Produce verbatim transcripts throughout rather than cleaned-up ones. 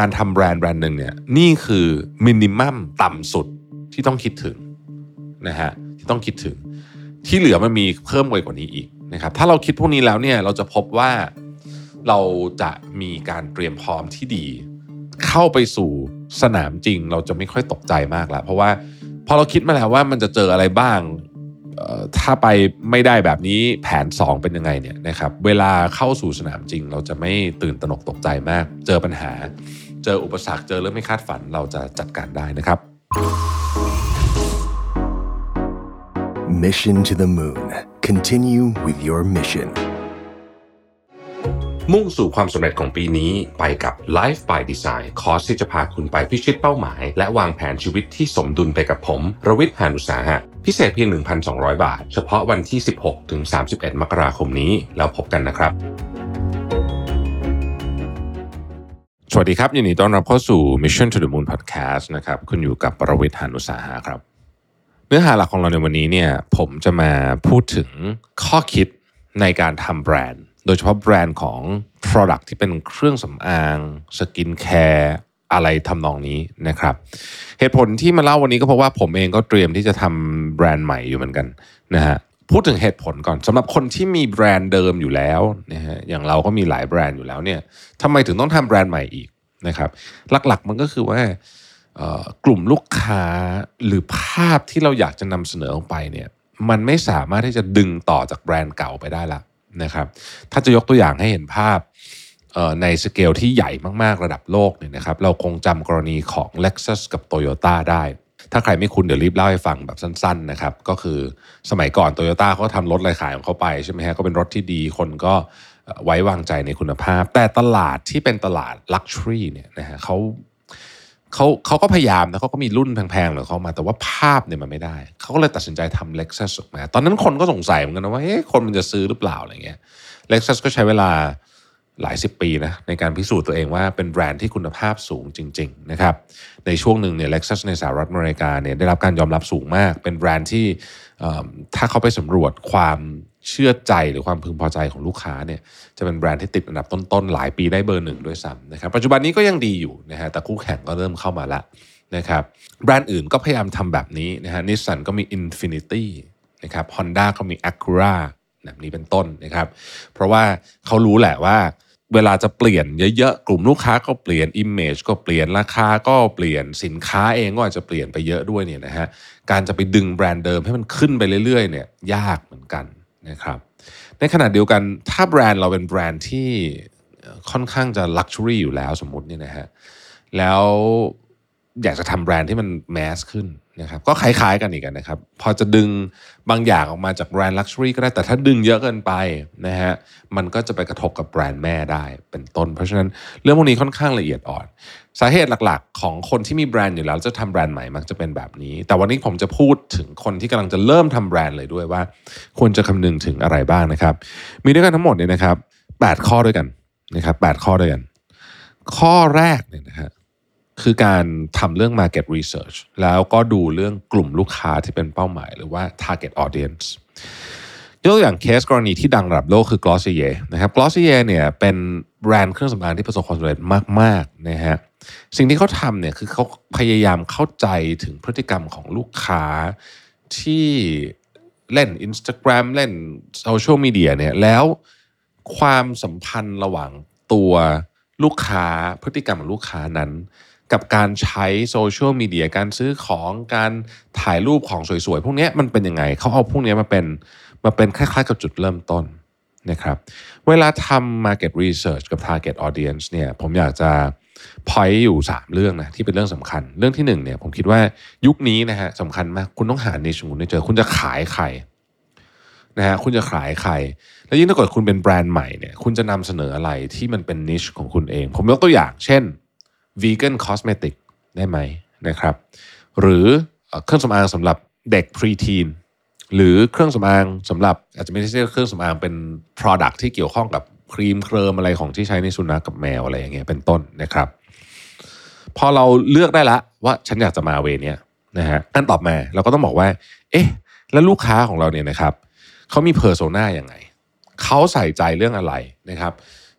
การทำแบรนด์แบรนด์หนึ่งเนี่ยนี่คือมินิมัมต่ำสุดที่ต้องคิดถึงนะฮะที่ต้องคิดถึงที่เหลือมันมีเพิ่มไปกว่านี้อีกนะครับถ้าเราคิดพวกนี้แล้วเนี่ยเราจะพบว่าเราจะมีการเตรียมพร้อมที่ดีเข้าไปสู่สนามจริงเราจะไม่ค่อยตกใจมากแล้วเพราะว่าพอเราคิดมาแล้วว่ามันจะเจออะไรบ้างถ้าไปไม่ได้แบบนี้แผนสองเป็นยังไงเนี่ยนะครับเวลาเข้าสู่สนามจริงเราจะไม่ตื่นตระหนกตกใจมากเจอปัญหาเจออุปสรรคเจอเรื่องไม่คาดฝันเราจะจัดการได้นะครับ Mission to the Moon Continue with your mission มุ่งสู่ความสำเร็จของปีนี้ไปกับ Life by Design คอร์สที่จะพาคุณไปพิชิตเป้าหมายและวางแผนชีวิตที่สมดุลไปกับผมรวิทย์ หาญอุตสาหะพิเศษเพียง หนึ่งพันสองร้อย บาทเฉพาะวันที่ สิบหกถึงสามสิบเอ็ด มกราคมนี้แล้วพบกันนะครับสวัสดีครับยินดีต้อนรับเข้าสู่ Mission to the Moon Podcast นะครับคุณอยู่กับประวิทย์ หาญอุตสาหะครับเนื้อหาหลักของเราในวันนี้เนี่ยผมจะมาพูดถึงข้อคิดในการทำแบรนด์โดยเฉพาะแบรนด์ของ product ที่เป็นเครื่องสำอางสกินแคร์อะไรทำนองนี้นะครับเหตุผลที่มาเล่าวันนี้ก็เพราะว่าผมเองก็เตรียมที่จะทำแบรนด์ใหม่อยู่เหมือนกันนะฮะพูดถึงเหตุผลก่อนสำหรับคนที่มีแบรนด์เดิมอยู่แล้วนะฮะอย่างเราก็มีหลายแบรนด์อยู่แล้วเนี่ยทำไมถึงต้องทำแบรนด์ใหม่อีกนะครับหลักๆมันก็คือว่ากลุ่มลูกค้าหรือภาพที่เราอยากจะนำเสนอออกไปเนี่ยมันไม่สามารถที่จะดึงต่อจากแบรนด์เก่าไปได้ละนะครับถ้าจะยกตัวอย่างให้เห็นภาพในสเกลที่ใหญ่มากๆระดับโลกเนี่ยนะครับเราคงจำกรณีของ Lexus กับ Toyota ได้ถ้าใครไม่คุ้นเดี๋ยวรีบเล่าให้ฟังแบบสั้นๆนะครับก็คือสมัยก่อน Toyota เขาทำรถรายขายของเขาไปใช่ไหมฮะก็เป็นรถที่ดีคนก็ไว้วางใจในคุณภาพแต่ตลาดที่เป็นตลาด Luxury เนี่ยนะฮะเขาเขาเขาก็พยายามนะเขาก็มีรุ่นแพงๆของเขามาแต่ว่าภาพเนี่ยมันไม่ได้เขาก็เลยตัดสินใจทำ Lexus ออกมาตอนนั้นคนก็สงสัยเหมือนกันนะว่าเอ๊ะคนมันจะซื้อหรือเปล่าอะไรเงี้ย Lexus ก็ใช้เวลาหลายสิบปีนะในการพิสูจน์ตัวเองว่าเป็นแบรนด์ที่คุณภาพสูงจริงๆนะครับในช่วงหนึ่งเนี่ย Lexus ในสหรัฐอเมริกาเนี่ยได้รับการยอมรับสูงมากเป็นแบรนด์ที่ถ้าเขาไปสำรวจความเชื่อใจหรือความพึงพอใจของลูกค้าเนี่ยจะเป็นแบรนด์ที่ติดอันดับต้นๆหลายปีได้เบอร์หนึ่งด้วยซ้ำนะครับปัจจุบันนี้ก็ยังดีอยู่นะฮะแต่คู่แข่งก็เริ่มเข้ามาแล้วนะครับแบรนด์อื่นก็พยายามทำแบบนี้นะฮะ Nissan ก็มี Infiniti นะครับ Honda ก็มี Acura แบบนี้เป็นต้นนะครับเพราะว่าเขารู้แหละว่าเวลาจะเปลี่ยนเยอะๆกลุ่มลูกค้าก็เปลี่ยน image ก็เปลี่ยนราคาก็เปลี่ยนสินค้าเองก็อาจจะเปลี่ยนไปเยอะด้วยเนี่ยนะฮะการจะไปดึงแบรนด์เดิมให้มันขึ้นไปเรื่อยๆเนี่ยยากเหมือนกันนะครับในขณะเดียวกันถ้าแบรนด์เราเป็นแบรนด์ที่ค่อนข้างจะ luxury อยู่แล้วสมมุติเนี่ยนะฮะแล้วอยากจะทำแบรนด์ที่มันแมสขึ้นนะครับก็คล้ายๆกันอีกนะครับพอจะดึงบางอย่างออกมาจากแบรนด์ luxury ก็ได้แต่ถ้าดึงเยอะเกินไปนะฮะมันก็จะไปกระทบกับแบรนด์แม่ได้เป็นต้นเพราะฉะนั้นเรื่องพวกนี้ค่อนข้างละเอียดอ่อนสาเหตุหลักๆของคนที่มีแบรนด์อยู่แล้วจะทำแบรนด์ใหม่มักจะเป็นแบบนี้แต่วันนี้ผมจะพูดถึงคนที่กำลังจะเริ่มทำแบรนด์เลยด้วยว่าควรจะคำนึงถึงอะไรบ้างนะครับมีด้วยกันทั้งหมดเนี่ยนะครับแปดข้อด้วยกันนะครับแปดข้อด้วยกันข้อแรกเนี่ยนะฮะคือการทำเรื่อง market research แล้วก็ดูเรื่องกลุ่มลูกค้าที่เป็นเป้าหมายหรือว่า target audience ยกตัวอย่างเคสกรณีที่ดังระดับโลกคือ Glossier นะครับ Glossier เนี่ยเป็นแบรนด์เครื่องสำอางที่ประสบความสำเร็จมากๆนะฮะสิ่งที่เขาทำเนี่ยคือเขาพยายามเข้าใจถึงพฤติกรรมของลูกค้าที่เล่น Instagram เล่น social media เนี่ยแล้วความสัมพันธ์ระหว่างตัวลูกค้าพฤติกรรมของลูกค้านั้นกับการใช้โซเชียลมีเดียการซื้อของการถ่ายรูปของสวยๆพวกนี้มันเป็นยังไงเขาเอาพวกนี้มาเป็นมาเป็นคล้ายๆกับจุดเริ่มต้นนะครับเวลาทำ market research กับ target audience เนี่ยผมอยากจะ point อยู่สามเรื่องนะที่เป็นเรื่องสำคัญเรื่องที่หนึ่งเนี่ยผมคิดว่ายุคนี้นะฮะสำคัญมากคุณต้องหา niche ของคุณให้เจอคุณจะขายใครนะฮะคุณจะขายใครแล้วยิ่งถ้าเกิดคุณเป็นแบรนด์ใหม่เนี่ยคุณจะนำเสนออะไรที่มันเป็น niche ของคุณเองผมยกตัวอย่างเช่นvegan cosmetic ได้ไหมนะครับหรือเครื่องสำอางสำหรับเด็ก pre-teen หรือเครื่องสำอางสำหรับอาจจะไม่ใช่เครื่องสำอางเป็น product ที่เกี่ยวข้องกับครีมเคลิมอะไรของที่ใช้ในสุนัข กับแมวอะไรอย่างเงี้ยเป็นต้นนะครับพอเราเลือกได้ละว่าฉันอยากจะมาเวเนี้ยนะฮะอันต่อมาเราก็ต้องบอกว่าเอ๊ะแล้วลูกค้าของเราเนี่ยนะครับเขามีเพอร์โซน่ายังไงเขาใส่ใจเรื่องอะไรนะครับ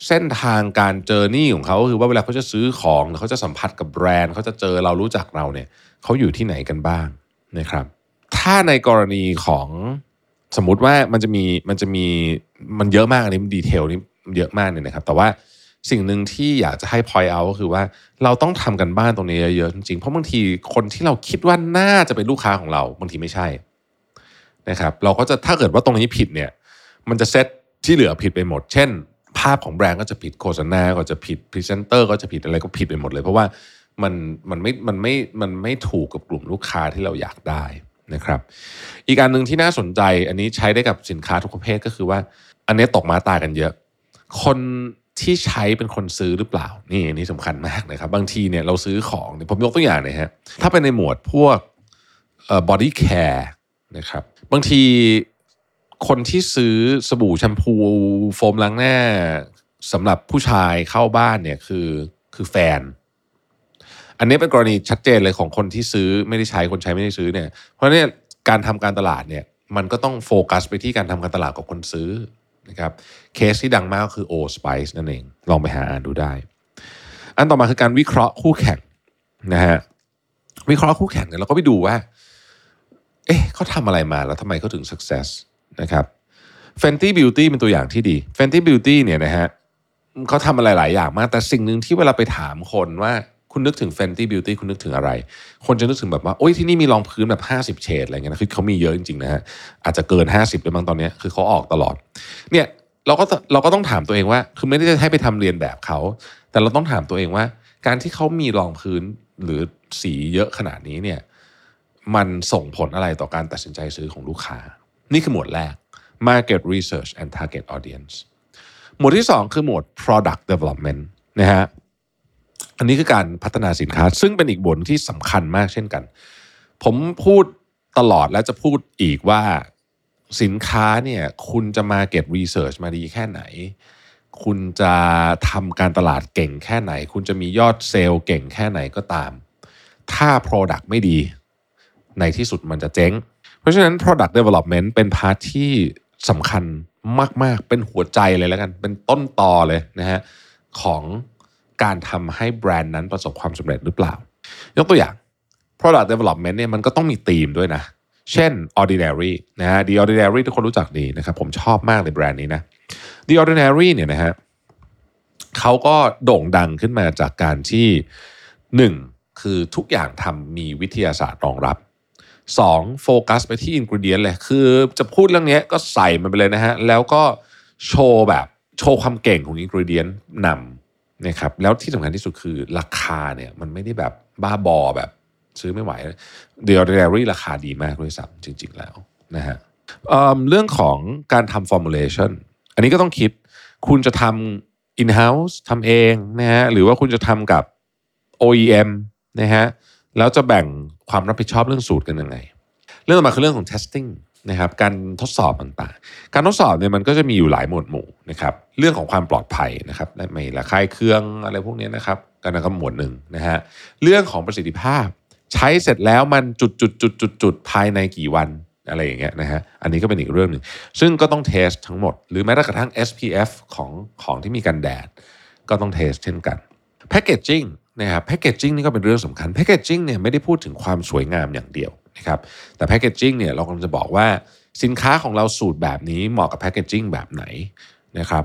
เส้นทางการเจอร์นี่ของเขาคือว่าเวลาเขาจะซื้อของหรือเขาจะสัมผัสกับแบรนด์เขาจะเจอเรารู้จักเราเนี่ยเขาอยู่ที่ไหนกันบ้างนะครับถ้าในกรณีของสมมุติว่ามันจะมีมันจะมีมันเยอะมากอันนี้มันดีเทลนี่เยอะมากเลยนะครับแต่ว่าสิ่งหนึ่งที่อยากจะให้ point out ก็คือว่าเราต้องทำกันบ้านตรงนี้เยอะจริงๆเพราะบางทีคนที่เราคิดว่าน่าจะเป็นลูกค้าของเราบางทีไม่ใช่นะครับเราก็จะถ้าเกิดว่าตรงนี้ผิดเนี่ยมันจะเซตที่เหลือผิดไปหมดเช่นภาพของแบรนด์ก็จะผิดโฆษณาก็จะผิดพรีเซนเตอร์ก็จะผิดอะไรก็ผิดไปหมดเลยเพราะว่ามันมันไม่มันไม่มันไม่ถูกกับกลุ่มลูกค้าที่เราอยากได้นะครับอีกอันนึงที่น่าสนใจอันนี้ใช้ได้กับสินค้าทุกประเภทก็คือว่าอันนี้ตกมาตากันเยอะคนที่ใช้เป็นคนซื้อหรือเปล่านี่นี่สำคัญมากนะครับบางทีเนี่ยเราซื้อของเนี่ยผมยกตัวอย่างนะฮะถ้าเป็นในหมวดพวกเอ่อบอดี้แคร์นะครับบางทีคนที่ซื้อสบู่แชมพูโฟมล้างหน้าสำหรับผู้ชายเข้าบ้านเนี่ยคือคือแฟนอันนี้เป็นกรณีชัดเจนเลยของคนที่ซื้อไม่ได้ใช้คนใช้ไม่ได้ซื้อเนี่ยเพราะเนี่ยการทำการตลาดเนี่ยมันก็ต้องโฟกัสไปที่การทำการตลาดกับคนซื้อนะครับเคสที่ดังมากก็คือ Old Spice นั่นเองลองไปหาอ่านดูได้อันต่อมาคือการวิเคราะห์คู่แข่งนะฮะวิเคราะห์คู่แข่งเนี่ยเราก็ไปดูว่าเอ๊ะเขาทำอะไรมาแล้วทำไมเขาถึง success นะครับ Fenty Beauty เป็นตัวอย่างที่ดี Fenty Beauty เนี่ยนะฮะเขาทำอะไรหลายอย่างมากแต่สิ่งหนึ่งที่เวลาไปถามคนว่าคุณนึกถึง Fenty Beauty คุณนึกถึงอะไรคนจะนึกถึงแบบว่าโอ๊ยที่นี่มีรองพื้นแบบห้าสิบเฉดอะไรเงี้ยนะคือเขามีเยอะจริงๆนะฮะอาจจะเกินห้าสิบด้วยมั้งตอนนี้คือเขาออกตลอดเนี่ยเราก็เราก็ต้องถามตัวเองว่าคือไม่ได้จะให้ไปทำเรียนแบบเขาแต่เราต้องถามตัวเองว่าการที่เขามีรองพื้นหรือสีเยอะขนาดนี้เนี่ยมันส่งผลอะไรต่อการตัดสินใจซื้อของลูกค้านี่คือหมวดแรก Market Research and Target Audience หมวดที่สองคือหมวด Product Development นะฮะอันนี้คือการพัฒนาสินค้าซึ่งเป็นอีกบทที่สำคัญมากเช่นกันผมพูดตลอดและจะพูดอีกว่าสินค้าเนี่ยคุณจะ Market Research มาดีแค่ไหนคุณจะทำการตลาดเก่งแค่ไหนคุณจะมียอดเซลล์เก่งแค่ไหนก็ตามถ้า Product ไม่ดีในที่สุดมันจะเจ๊งเพราะฉะนั้น Product Development เป็นพาร์ทที่สำคัญมากๆเป็นหัวใจเลยแล้วกันเป็นต้นตอเลยนะฮะของการทำให้แบรนด์นั้นประสบความสำเร็จหรือเปล่ายกตัวอย่าง Product Development เนี่ยมันก็ต้องมีธีมด้วยนะเช่น Ordinary นะฮะ The Ordinary ทุกคนรู้จักดีนะครับผมชอบมากเลยแบรนด์นี้นะ The Ordinary เนี่ยนะฮะเขาก็โด่งดังขึ้นมาจากการที่หนึ่งคือทุกอย่างทำมีวิทยาศาสตร์รองรับสองโฟกัสไปที่อินกรีเดียนต์เลยคือจะพูดเรื่องนี้ก็ใส่มันไปเลยนะฮะแล้วก็โชว์แบบโชว์ความเก่งของอินกรีเดียนต์นำนะครับแล้วที่สำคัญที่สุดคือราคาเนี่ยมันไม่ได้แบบบ้าบอแบบซื้อไม่ไหว The Ordinary ราคาดีมากด้วยซ้ำจริงๆแล้วนะฮะ เอ่อ เรื่องของการทำ formulation อันนี้ก็ต้องคิดคุณจะทำ in-house ทำเองนะฮะหรือว่าคุณจะทำกับ โอ อี เอ็ม นะฮะแล้วจะแบ่งความรับผิดชอบเรื่องสูตรกันยังไงเรื่องต่อมาคือเรื่องของ testing นะครับการทดสอบต่างๆการทดสอบเนี่ยมันก็จะมีอยู่หลายหมวดหมู่นะครับเรื่องของความปลอดภัยนะครับและไม่ละคายเคืองอะไรพวกนี้นะครับการนั้นก็หมวดหนึ่งนะฮะเรื่องของประสิทธิภาพใช้เสร็จแล้วมันจุดๆๆๆภายในกี่วันอะไรอย่างเงี้ยนะฮะอันนี้ก็เป็นอีกเรื่องนึงซึ่งก็ต้องเทสทั้งหมดหรือแม้กระทั่ง เอส พี เอฟ ของของที่มีกันแดดก็ต้องเทสเช่นกัน packagingนะครับแพคเกจจิ้งนี่ก็เป็นเรื่องสำคัญแพคเกจจิ้งเนี่ยไม่ได้พูดถึงความสวยงามอย่างเดียวนะครับแต่แพคเกจจิ้งเนี่ยเรากำลังจะบอกว่าสินค้าของเราสูตรแบบนี้เหมาะกับแพคเกจจิ้งแบบไหนนะครับ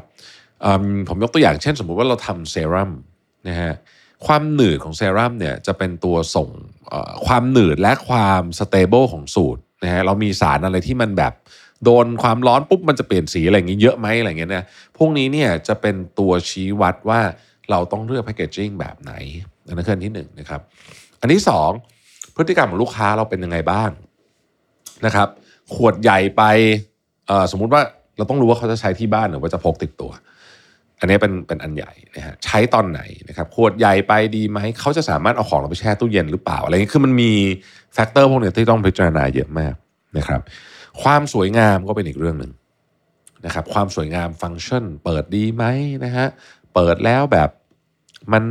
ผมยกตัวอย่างเช่นสมมุติว่าเราทำเซรั่มนะฮะความหนืดของเซรั่มเนี่ยจะเป็นตัวส่งความหนืดและความสเตเบิลของสูตรนะฮะเรามีสารอะไรที่มันแบบโดนความร้อนปุ๊บมันจะเปลี่ยนสีอะไรอย่างนี้เยอะไหมอะไรเงี้ยนะพวกนี้เนี่ยจะเป็นตัวชี้วัดว่าเราต้องเลือกแพคเกจจิ้งแบบไหนอันนั้นคืออันที่หนึ่งนะครับอันที่สองพฤติกรรมของลูกค้าเราเป็นยังไงบ้างนะครับขวดใหญ่ไปสมมุติว่าเราต้องรู้ว่าเขาจะใช้ที่บ้านหรือว่าจะพกติดตัวอันนี้เป็นเป็นอันใหญ่นะฮะใช้ตอนไหนนะครับขวดใหญ่ไปดีไหมเขาจะสามารถเอาของเราไปแช่ตู้เย็นหรือเปล่าอะไรเงี้ยคือมันมีแฟกเตอร์พวกนี้ที่ต้องพิจารณาเยอะมากนะครับความสวยงามก็เป็นอีกเรื่องนึงนะครับความสวยงามฟังก์ชันเปิดดีไหมนะฮะเปิดแล้วแบบมัน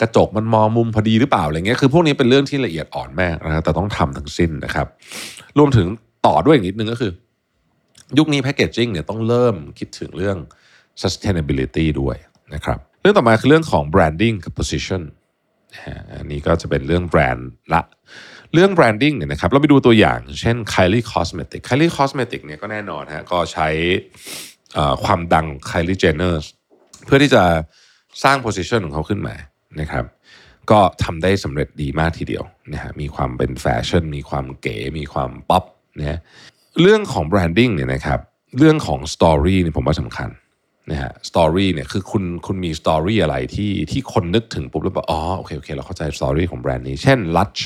กระจกมันมองมุมพอดีหรือเปล่าอะไรเงี้ยคือพวกนี้เป็นเรื่องที่ละเอียดอ่อนมากนะแต่ต้องทำทั้งสิ้นนะครับรวมถึงต่อด้วยอีกนิดนึงก็คือยุคนี้แพคเกจจิ้งเนี่ยต้องเริ่มคิดถึงเรื่อง sustainability ด้วย นะครับเรื่องต่อมาคือเรื่องของ branding กับ position อันนี้ก็จะเป็นเรื่องแบรนด์ละเรื่อง branding เนี่ยนะครับเราไปดูตัวอย่างเช่น Kylie Cosmetics Kylie Cosmetics เนี่ยก็แน่นอนฮะก็ใช้ความดัง Kylie Jenner เพื่อที่จะสร้าง position ของเขาขึ้นมานะครับก็ทำได้สำเร็จดีมากทีเดียวนะฮะมีความเป็นแฟชั่นมีความเก๋มีความป๊อปนะเรื่องของ branding เนี่ยนะครับเรื่องของ story เนี่ยผมว่าสำคัญนะฮะ story เนี่ยคือคุณคุณมี story อะไรที่ที่คนนึกถึงปุ๊บแล้วแบบอ๋อโอเคโอเคเราเข้าใจ story ของแบรนด์นี้เช่น Lush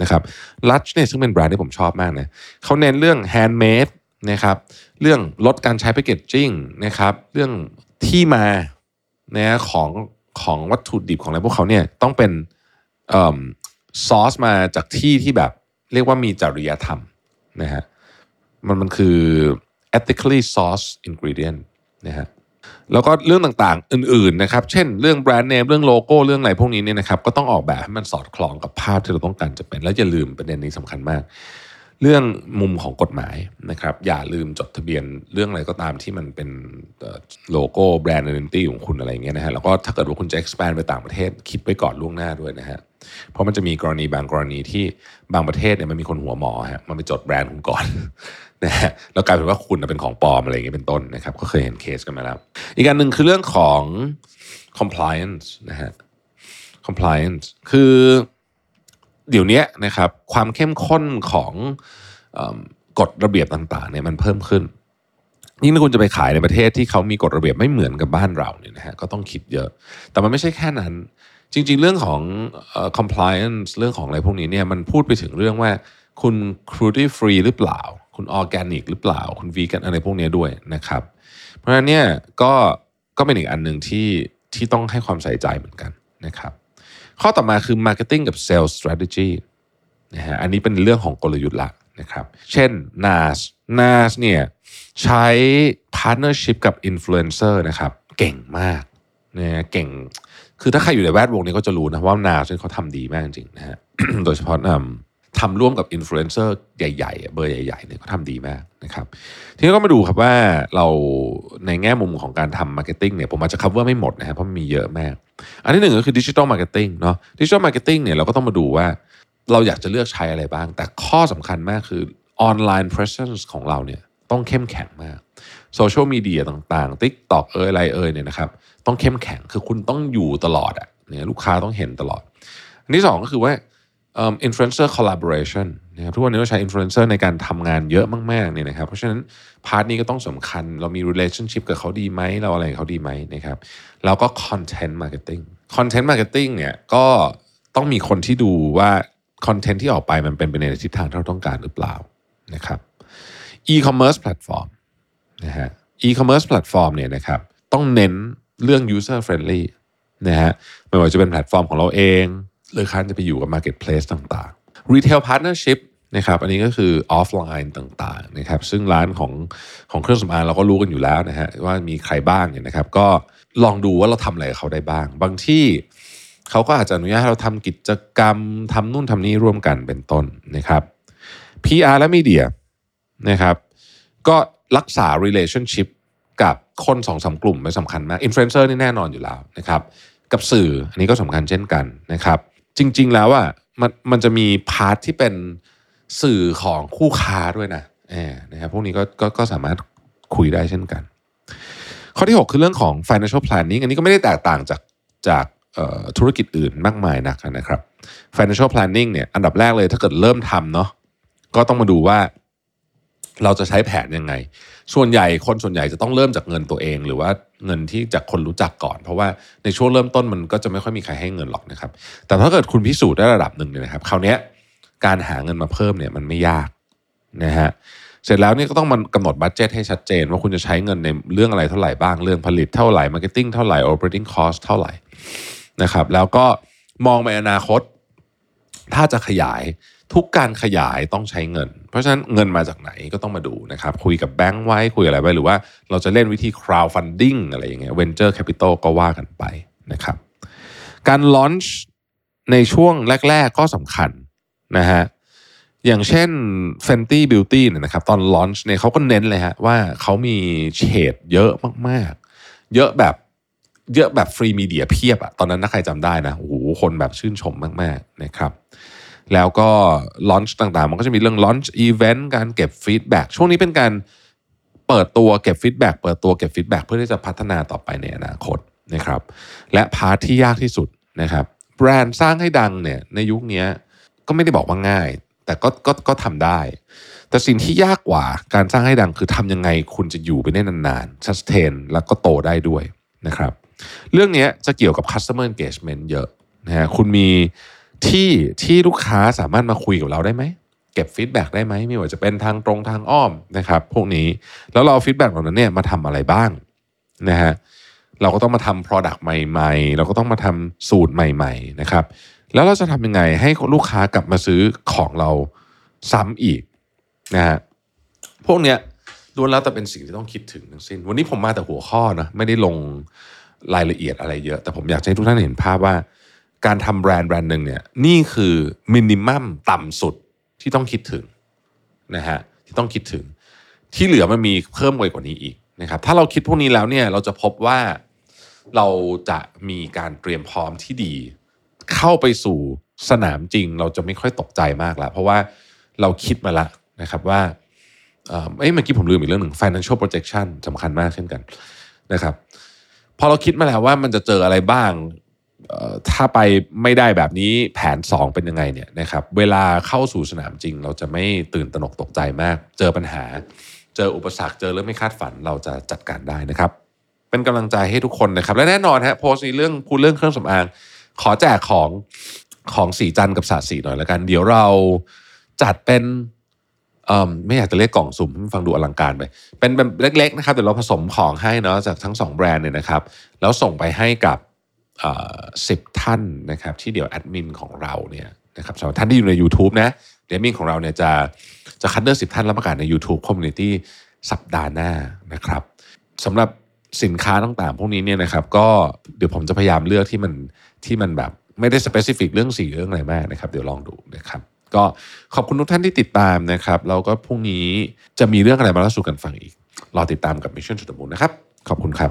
นะครับ Lush เนี่ยซึ่งเป็นแบรนด์ที่ผมชอบมากนะเขาเน้นเรื่อง handmade นะครับเรื่องลดการใช้ packaging นะครับเรื่องที่มานะของของวัตถุดิบของอะไรพวกเขาเนี่ยต้องเป็นซอสมาจากที่ที่แบบเรียกว่ามีจริยธรรมนะฮะมันมันคือ ethically sourced ingredient นะฮะแล้วก็เรื่องต่างๆอื่นๆนะครับเช่นเรื่องแบรนด์เนมเรื่องโลโก้เรื่องอะไรพวกนี้เนี่ยนะครับก็ต้องออกแบบให้มันสอดคล้องกับภาพที่เราต้องการจะเป็นแล้วอย่าลืมประเด็นนี้สำคัญมากเรื่องมุมของกฎหมายนะครับอย่าลืมจดทะเบียนเรื่องอะไรก็ตามที่มันเป็นโลโก้แบรนด์ไอเดนติตี้ของคุณอะไรอย่างเงี้ยนะฮะแล้วก็ถ้าเกิดว่าคุณจะ expand ไปต่างประเทศคิดไว้ก่อนล่วงหน้าด้วยนะฮะเพราะมันจะมีกรณีบางกรณีที่บางประเทศเนี่ยมันมีคนหัวหมอฮะมันไปจดแบรนด์คุณก่อนนะฮะแล้วกลายเป็นว่าคุณเป็นของปลอมอะไรอย่างเงี้ยเป็นต้นนะครับก็เคยเห็นเคสกันมาแล้วอีกอันนึงคือเรื่องของ compliance นะฮะ compliance คือเดี๋ยวนี้นะครับความเข้มข้นของกฎระเบียบต่างๆเนี่ยมันเพิ่มขึ้นยิ่งถ้าคุณจะไปขายในประเทศที่เขามีกฎระเบียบไม่เหมือนกับบ้านเราเนี่ยนะฮะก็ต้องคิดเยอะแต่มันไม่ใช่แค่นั้นจริงๆเรื่องของ compliance เรื่องของอะไรพวกนี้เนี่ยมันพูดไปถึงเรื่องว่าคุณ cruelty free หรือเปล่าคุณ organic หรือเปล่าคุณ vegan อะไรพวกนี้ด้วยนะครับเพราะฉะนั้นเนี่ยก็ก็เป็นอีกอันนึงที่ที่ต้องให้ความใส่ใจเหมือนกันนะครับข้อต่อมาคือ marketing กับ sales strategy นะฮะอันนี้เป็นเรื่องของกลยุทธ์ละนะครับเช่น NAS NAS เนี่ยใช้ partnership กับ influencer นะครับเก่งมากนะเก่งคือถ้าใครอยู่ในแวดวงนี้ก็จะรู้นะว่า NAS เขาทำดีมากจริงๆนะฮะ โดยเฉพาะทำร่วมกับ influencer ใหญ่ๆเบอร์ใหญ่ๆเนี่ยเขาทำดีมากนะครับทีนี้ก็มาดูครับว่าเราในแง่มุมของการทำ marketing เนี่ยผมอาจจะ cover ไม่หมดนะฮะเพราะมีเยอะมากอันที่หนึ่งก็คือ digital marketing เนาะ digital marketing เนี่ยเราก็ต้องมาดูว่าเราอยากจะเลือกใช้อะไรบ้างแต่ข้อสำคัญมากคือ online presence ของเราเนี่ยต้องเข้มแข็งมาก social media ต่างๆ TikTok เอ่ยอะไรเอ่ยเนี่ยนะครับต้องเข้มแข็งคือคุณต้องอยู่ตลอดอ่ะเนี่ยลูกค้าต้องเห็นตลอดอันที่สองก็คือว่าinfluencer collaboration นะครับทุกวันนี้เราใช้ influencer ในการทำงานเยอะมากๆเนี่ยนะครับเพราะฉะนั้นพาร์ทนี้ก็ต้องสำคัญเรามี relationship กับเขาดีไหมเราอะไรเขาดีไหมนะครับแล้วก็ content marketing content marketing เนี่ยก็ต้องมีคนที่ดูว่า content ที่ออกไปมันเป็นไปในทิศทางที่เราต้องการหรือเปล่านะครับ e-commerce platform นะฮะ e-commerce platform เนี่ยนะครับต้องเน้นเรื่อง user friendly นะฮะไม่ว่าจะเป็นแพลตฟอร์มของเราเองหรือค้าจะไปอยู่กับ marketplace ต่างๆ retail partnership นะครับอันนี้ก็คือออฟไลน์ต่างๆนะครับซึ่งร้านของของเครื่องสำอางเราก็รู้กันอยู่แล้วนะฮะว่ามีใครบ้างเนี่ยนะครับก็ลองดูว่าเราทำอะไรกับเขาได้บ้างบางที่เขาก็อาจจะอนุญาตให้เราทำกิจกรรมทำนู่นทำนี่ร่วมกันเป็นต้นนะครับ พี อาร์ และ Media นะครับก็รักษา relationship กับคน สองถึงสาม กลุ่มเป็นสำคัญมาก influencer นี่แน่นอนอยู่แล้วนะครับกับสื่ออันนี้ก็สำคัญเช่นกันนะครับจริงๆแล้วอ่ะมันมันจะมีพาร์ทที่เป็นสื่อของคู่ค้าด้วยนะเออนะครับพวกนี้ก็ ก็ก็สามารถคุยได้เช่นกันข้อที่หกคือเรื่องของ financial planning อันนี้ก็ไม่ได้แตกต่างจากจากธุรกิจอื่นมากมายนักนะครับ financial planning เนี่ยอันดับแรกเลยถ้าเกิดเริ่มทำเนาะก็ต้องมาดูว่าเราจะใช้แผนยังไงส่วนใหญ่คนส่วนใหญ่จะต้องเริ่มจากเงินตัวเองหรือว่าเงินที่จากคนรู้จักก่อนเพราะว่าในช่วงเริ่มต้นมันก็จะไม่ค่อยมีใครให้เงินหรอกนะครับแต่ถ้าเกิดคุณพิสูจน์ได้ระดับหนึ่งเนี่ยนะครับคราวนี้การหาเงินมาเพิ่มเนี่ยมันไม่ยากนะฮะเสร็จแล้วนี่ก็ต้องมันกำหนดบัดเจ็ตให้ชัดเจนว่าคุณจะใช้เงินในเรื่องอะไรเท่าไหร่บ้างเรื่องผลิตเท่าไหร่มาร์เก็ตติ้งเท่าไหร่โอเปอเรติ้งคอสเท่าไหร่นะครับแล้วก็มองไปอนาคตถ้าจะขยายทุกการขยายต้องใช้เงินเพราะฉะนั้นเงินมาจากไหนก็ต้องมาดูนะครับคุยกับแบงค์ไว้คุยอะไรไว้หรือว่าเราจะเล่นวิธี crowdfunding อะไรอย่างเงี้ย venture capital ก็ว่ากันไปนะครับการ launch ในช่วงแรกๆก็สำคัญนะฮะอย่างเช่น Fenty Beauty เนี่ยนะครับตอน launch เนี่ยเขาก็เน้นเลยฮะว่าเขามีเฉดเยอะมากๆเยอะแบบ เยอะแบบฟรีมีเดียเพียบอะตอนนั้นถ้าใครจำได้นะโอ้โหคนแบบชื่นชมมากๆนะครับแล้วก็ลอนช์ต่างๆมันก็จะมีเรื่องลอนช์อีเวนต์การเก็บฟีดแบ็กช่วงนี้เป็นการเปิดตัวเก็บฟีดแบ็กเปิดตัวเก็บฟีดแบ็กเพื่อที่จะพัฒนาต่อไปในอนาคตนะครับและพาร์ทที่ยากที่สุดนะครับแบรนด์สร้างให้ดังเนี่ยในยุคนี้ก็ไม่ได้บอกว่าง่ายแต่ก็ก็ก็ทำได้แต่สิ่งที่ยากกว่าการสร้างให้ดังคือทำยังไงคุณจะอยู่ไปได้นานๆ sustain แล้วก็โตได้ด้วยนะครับเรื่องนี้จะเกี่ยวกับ customer engagement เยอะนะฮะคุณมีที่ที่ลูกค้าสามารถมาคุยกับเราได้ไหมเก็บฟีดแบ็กได้ไหมไม่ว่าจะเป็นทางตรงทางอ้อมนะครับพวกนี้แล้วเราเอาฟีดแบ็กเหล่านั้นเนี่ยมาทำอะไรบ้างนะฮะเราก็ต้องมาทำ product ใหม่ๆเราก็ต้องมาทำสูตรใหม่ๆนะครับแล้วเราจะทำยังไงให้ลูกค้ากลับมาซื้อของเราซ้ำอีกนะฮะพวกเนี้ยล้วนแล้วแต่เป็นสิ่งที่ต้องคิดถึงทั้งสิ้นวันนี้ผมมาแต่หัวข้อนะไม่ได้ลงรายละเอียดอะไรเยอะแต่ผมอยากให้ทุกท่านเห็นภาพว่าการทำแบรนด์แบรนด์หนึ่งเนี่ยนี่คือมินิมัมต่ำสุดที่ต้องคิดถึงนะฮะที่ต้องคิดถึงที่เหลือมันมีเพิ่มกว่านี้อีกนะครับถ้าเราคิดพวกนี้แล้วเนี่ยเราจะพบว่าเราจะมีการเตรียมพร้อมที่ดีเข้าไปสู่สนามจริงเราจะไม่ค่อยตกใจมากแล้วเพราะว่าเราคิดมาแล้วนะครับว่าเอ่อเมื่อกี้ผมลืมอีกเรื่องหนึ่ง financial projection สำคัญมากเช่นกันนะครับพอเราคิดมาแล้วว่ามันจะเจออะไรบ้างถ้าไปไม่ได้แบบนี้แผนสองเป็นยังไงเนี่ยนะครับเวลาเข้าสู่สนามจริงเราจะไม่ตื่นตระหนกตกใจมากเจอปัญหาเจออุปสรรคเจอเรื่องไม่คาดฝันเราจะจัดการได้นะครับเป็นกำลังใจให้ทุกคนนะครับและแน่นอนฮะโพสต์นี้เรื่องพูดเรื่องเครื่องสำอางขอแจกของของสีจันทร์กับสาสีหน่อยละกันเดี๋ยวเราจัดเป็นไม่อยากจะเรียกกล่องสุ่มฟังดูอลังการไปเป็นแบบเล็กๆนะครับเดี๋ยวเราผสมของให้เนาะจากทั้งสองแบรนด์เนี่ยนะครับแล้วส่งไปให้กับสิบท่านนะครับที่เดี๋ยวแอดมินของเราเนี่ยนะครับสำหรับท่านที่อยู่ใน YouTube นะเดี๋ยวแอดมินของเราเนี่ยจะจะคัดเลือกสิบท่านแล้วประกาศใน YouTube Community สัปดาห์หน้านะครับสำหรับสินค้าต่างๆพวกนี้เนี่ยนะครับก็เดี๋ยวผมจะพยายามเลือกที่มันที่มันแบบไม่ได้ specific เรื่องสีเรื่องอะไรมากนะครับเดี๋ยวลองดูนะครับก็ขอบคุณทุกท่านที่ติดตามนะครับแล้วก็พรุ่งนี้จะมีเรื่องอะไรมาเล่าสู่กันฟังอีกรอติดตามกับ Mission to the Moon นะครับขอบคุณครับ